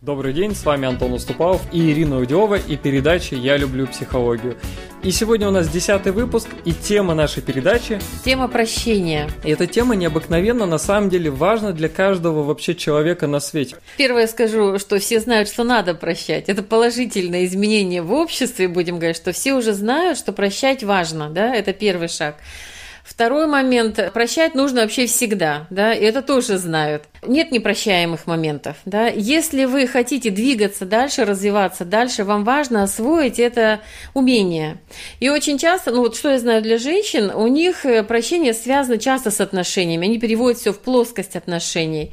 Добрый день, с вами Антон Уступалов и Ирина Удёва и передача «Я люблю психологию». И сегодня у нас 10-й выпуск, и тема нашей передачи – тема прощения. И эта тема необыкновенно, на самом деле, важна для каждого вообще человека на свете. Первое скажу, что все знают, что надо прощать. Это положительное изменение в обществе, будем говорить, что все уже знают, что прощать важно, да, это первый шаг. Второй момент. Прощать нужно вообще всегда, да, и это тоже знают. Нет непрощаемых моментов, да. Если вы хотите двигаться дальше, развиваться дальше, вам важно освоить это умение. И очень часто, ну вот что я знаю для женщин, у них прощение связано часто с отношениями, они переводят все в плоскость отношений.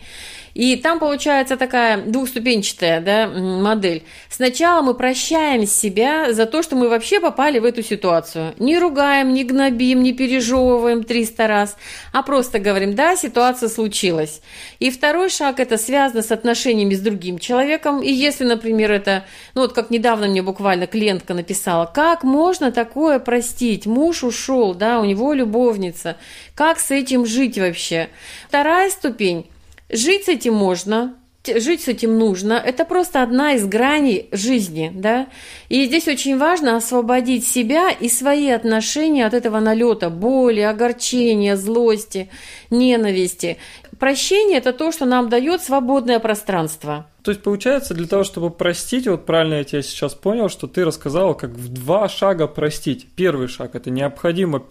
И там получается такая двухступенчатая, да, модель. Сначала мы прощаем себя за то, что мы вообще попали в эту ситуацию. Не ругаем, не гнобим, не пережевываем 300 раз, а просто говорим, да, ситуация случилась. И второй шаг – это связано с отношениями с другим человеком. И если, например, это, ну вот как недавно мне буквально клиентка написала, как можно такое простить? Муж ушел, да, у него любовница. Как с этим жить вообще? Вторая ступень – жить с этим можно, жить с этим нужно. Это просто одна из граней жизни, да. И здесь очень важно освободить себя и свои отношения от этого налета боли, огорчения, злости, ненависти. Прощение – это то, что нам дает свободное пространство. То есть, получается, для того, чтобы простить, вот правильно я тебя сейчас понял, что ты рассказала, как в два шага простить. Первый шаг – это необходимо в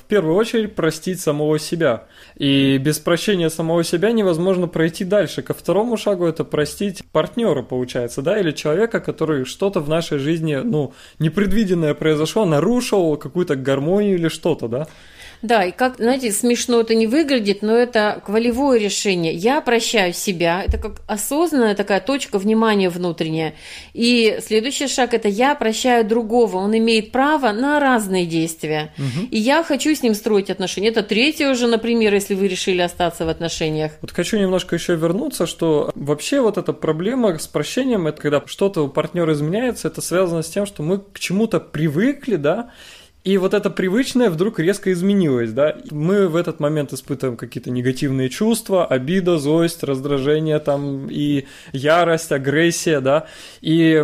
первую очередь простить самого себя. И без прощения самого себя невозможно пройти дальше. Ко второму шагу – это простить партнера, получается, да, или человека, который что-то в нашей жизни, ну, непредвиденное произошло, нарушил какую-то гармонию или что-то, да? Да, и как, знаете, смешно это не выглядит, но это волевое решение. Я прощаю себя, это как осознанная такая точка внимания внутренняя. И следующий шаг – это я прощаю другого, он имеет право на разные действия. Угу. И я хочу с ним строить отношения. Это третье уже, например, если вы решили остаться в отношениях. Вот хочу немножко еще вернуться, что вообще вот эта проблема с прощением, это когда что-то у партнера изменяется, это связано с тем, что мы к чему-то привыкли, да, и вот это привычное вдруг резко изменилось, да? Мы в этот момент испытываем какие-то негативные чувства, обида, злость, раздражение там, и ярость, агрессия, да? И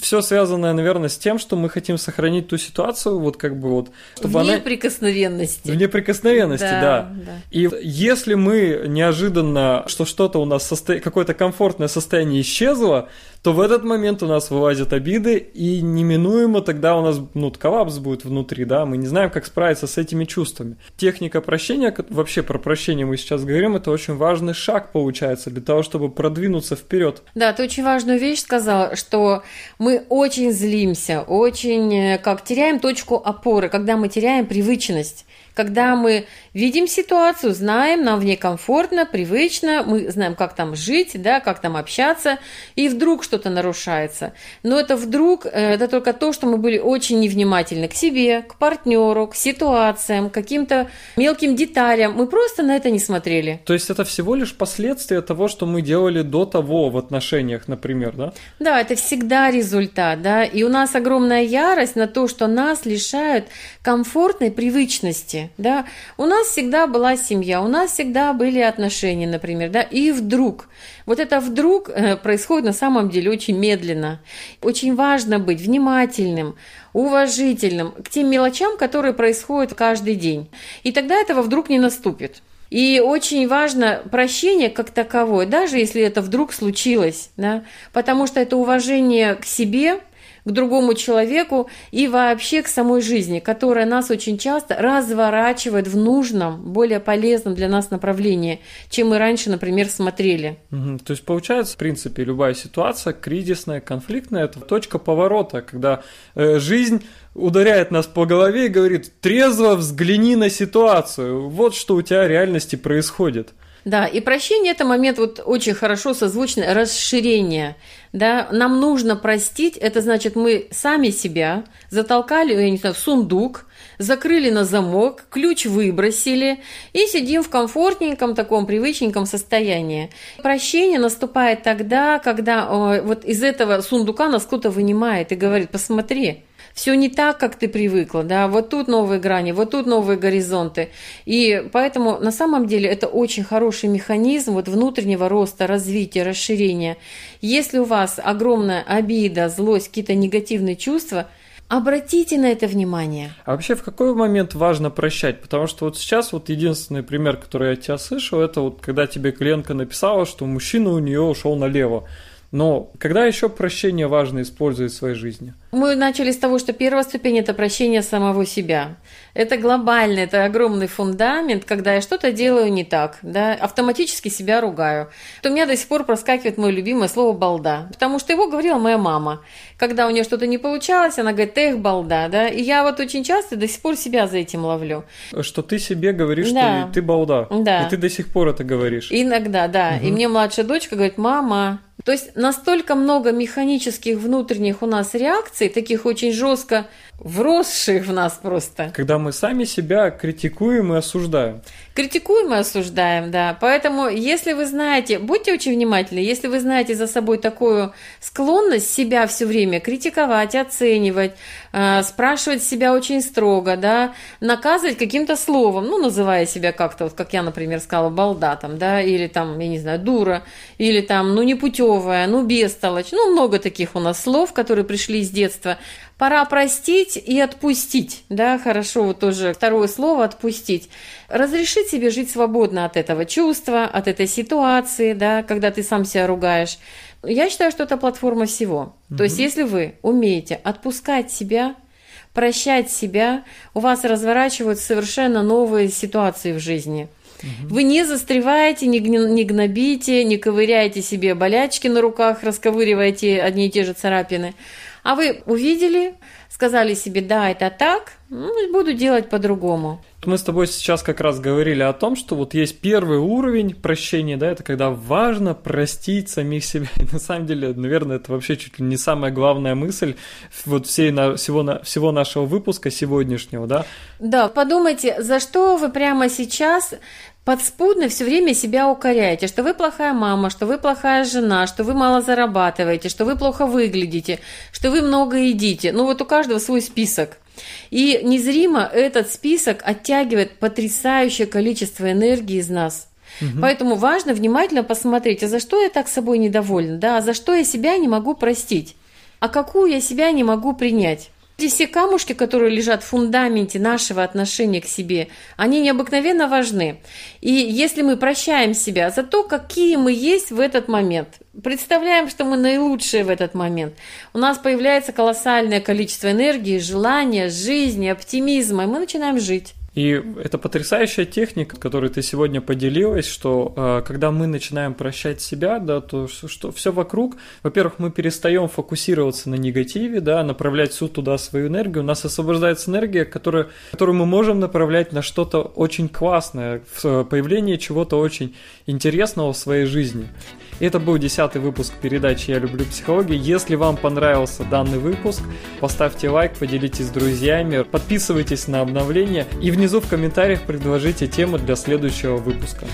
все связанное, наверное, с тем, что мы хотим сохранить ту ситуацию, вот как бы вот... чтобы в неприкосновенности. В неприкосновенности, да. И если мы неожиданно, что что-то у нас, какое-то комфортное состояние исчезло, то в этот момент у нас вылазят обиды, и неминуемо тогда у нас, ну, коллапс будет внутри. Да, мы не знаем, как справиться с этими чувствами. Техника прощения, вообще про прощение мы сейчас говорим, это очень важный шаг, получается, для того, чтобы продвинуться вперед. Да, ты очень важную вещь сказала, что мы очень злимся, очень как теряем точку опоры, когда мы теряем привычность. Когда мы видим ситуацию, знаем, нам в ней комфортно, привычно, мы знаем, как там жить, да, как там общаться, и вдруг что-то нарушается. Но это вдруг, это только то, что мы были очень невнимательны к себе, к партнеру, к ситуациям, к каким-то мелким деталям. Мы просто на это не смотрели. То есть это всего лишь последствия того, что мы делали до того в отношениях, например, да? Да, это всегда результат, да. И у нас огромная ярость на то, что нас лишают комфортной привычности. Да, у нас всегда была семья, у нас всегда были отношения, например, да, и вдруг, вот это вдруг происходит на самом деле очень медленно. Очень важно быть внимательным, уважительным к тем мелочам, которые происходят каждый день, и тогда этого вдруг не наступит. И очень важно прощение как таковое, даже если это вдруг случилось, да, потому что это уважение к себе, к другому человеку и вообще к самой жизни, которая нас очень часто разворачивает в нужном, более полезном для нас направлении, чем мы раньше, например, смотрели. То есть получается, в принципе, любая ситуация кризисная, конфликтная – это точка поворота, когда жизнь ударяет нас по голове и говорит: «Трезво взгляни на ситуацию, вот что у тебя в реальности происходит». Да, и прощение – это момент вот очень хорошо созвучный расширение. Да? Нам нужно простить, это значит, мы сами себя затолкали, я не знаю, в сундук, закрыли на замок, ключ выбросили и сидим в комфортненьком, таком привычненьком состоянии. Прощение наступает тогда, когда вот из этого сундука нас кто-то вынимает и говорит: «Посмотри, все не так, как ты привыкла, да, вот тут новые грани, вот тут новые горизонты. И поэтому на самом деле это очень хороший механизм вот внутреннего роста, развития, расширения. Если у вас огромная обида, злость, какие-то негативные чувства, обратите на это внимание. А вообще в какой момент важно прощать? Потому что вот сейчас вот единственный пример, который я от тебя слышал, это вот когда тебе клиентка написала, что мужчина у нее ушел налево. Но когда еще прощение важно использовать в своей жизни? Мы начали с того, что первая ступень – это прощение самого себя. Это глобально, это огромный фундамент, когда я что-то делаю не так, да, автоматически себя ругаю. То у меня до сих пор проскакивает мое любимое слово «балда», потому что его говорила моя мама. Когда у нее что-то не получалось, она говорит: «Эх, балда», да. И я вот очень часто до сих пор себя за этим ловлю. Что ты себе говоришь, да, что ты балда, да, и ты до сих пор это говоришь. Иногда, да. Угу. И мне младшая дочка говорит: «Мама». То есть настолько много механических внутренних у нас реакций, таких очень жестко вросших в нас просто. Когда мы сами себя критикуем и осуждаем. Критикуем и осуждаем, да. Поэтому, если вы знаете, будьте очень внимательны, если вы знаете за собой такую склонность себя все время критиковать, оценивать, спрашивать себя очень строго, да, наказывать каким-то словом, ну, называя себя как-то, вот как я, например, сказала, балда, там, да, или там, я не знаю, дура, или там, ну, непутевая, ну, бестолочь, ну, много таких у нас слов, которые пришли из детства. Пора простить и отпустить, да, хорошо, вот тоже второе слово «отпустить». Разрешить себе жить свободно от этого чувства, от этой ситуации, да, когда ты сам себя ругаешь. Я считаю, что это платформа всего. Mm-hmm. То есть, если вы умеете отпускать себя, прощать себя, у вас разворачиваются совершенно новые ситуации в жизни. Вы не застреваете, не гнобите, не ковыряете себе болячки на руках, расковыриваете одни и те же царапины. А вы увидели, сказали себе: да, это так, ну, буду делать по-другому. Мы с тобой сейчас как раз говорили о том, что вот есть первый уровень прощения, да, это когда важно простить самих себя. И на самом деле, наверное, это вообще чуть ли не самая главная мысль вот всего нашего выпуска сегодняшнего, да? Да, подумайте, за что вы прямо сейчас подспудно все время себя укоряете, что вы плохая мама, что вы плохая жена, что вы мало зарабатываете, что вы плохо выглядите, что вы много едите. Ну вот у каждого свой список. И незримо этот список оттягивает потрясающее количество энергии из нас. Угу. Поэтому важно внимательно посмотреть, а за что я так собой недовольна, да, а за что я себя не могу простить, а какую я себя не могу принять. Эти все камушки, которые лежат в фундаменте нашего отношения к себе, они необыкновенно важны. И если мы прощаем себя за то, какие мы есть в этот момент, представляем, что мы наилучшие в этот момент, у нас появляется колоссальное количество энергии, желания, жизни, оптимизма, и мы начинаем жить. И это потрясающая техника, которой ты сегодня поделилась, что когда мы начинаем прощать себя, да, то что все вокруг, во-первых, мы перестаем фокусироваться на негативе, да, направлять всю туда свою энергию, у нас освобождается энергия, которую мы можем направлять на что-то очень классное, в появлении чего-то очень интересного в своей жизни. Это был 10-й выпуск передачи «Я люблю психологию». Если вам понравился данный выпуск, поставьте лайк, поделитесь с друзьями, подписывайтесь на обновления и внизу в комментариях предложите тему для следующего выпуска.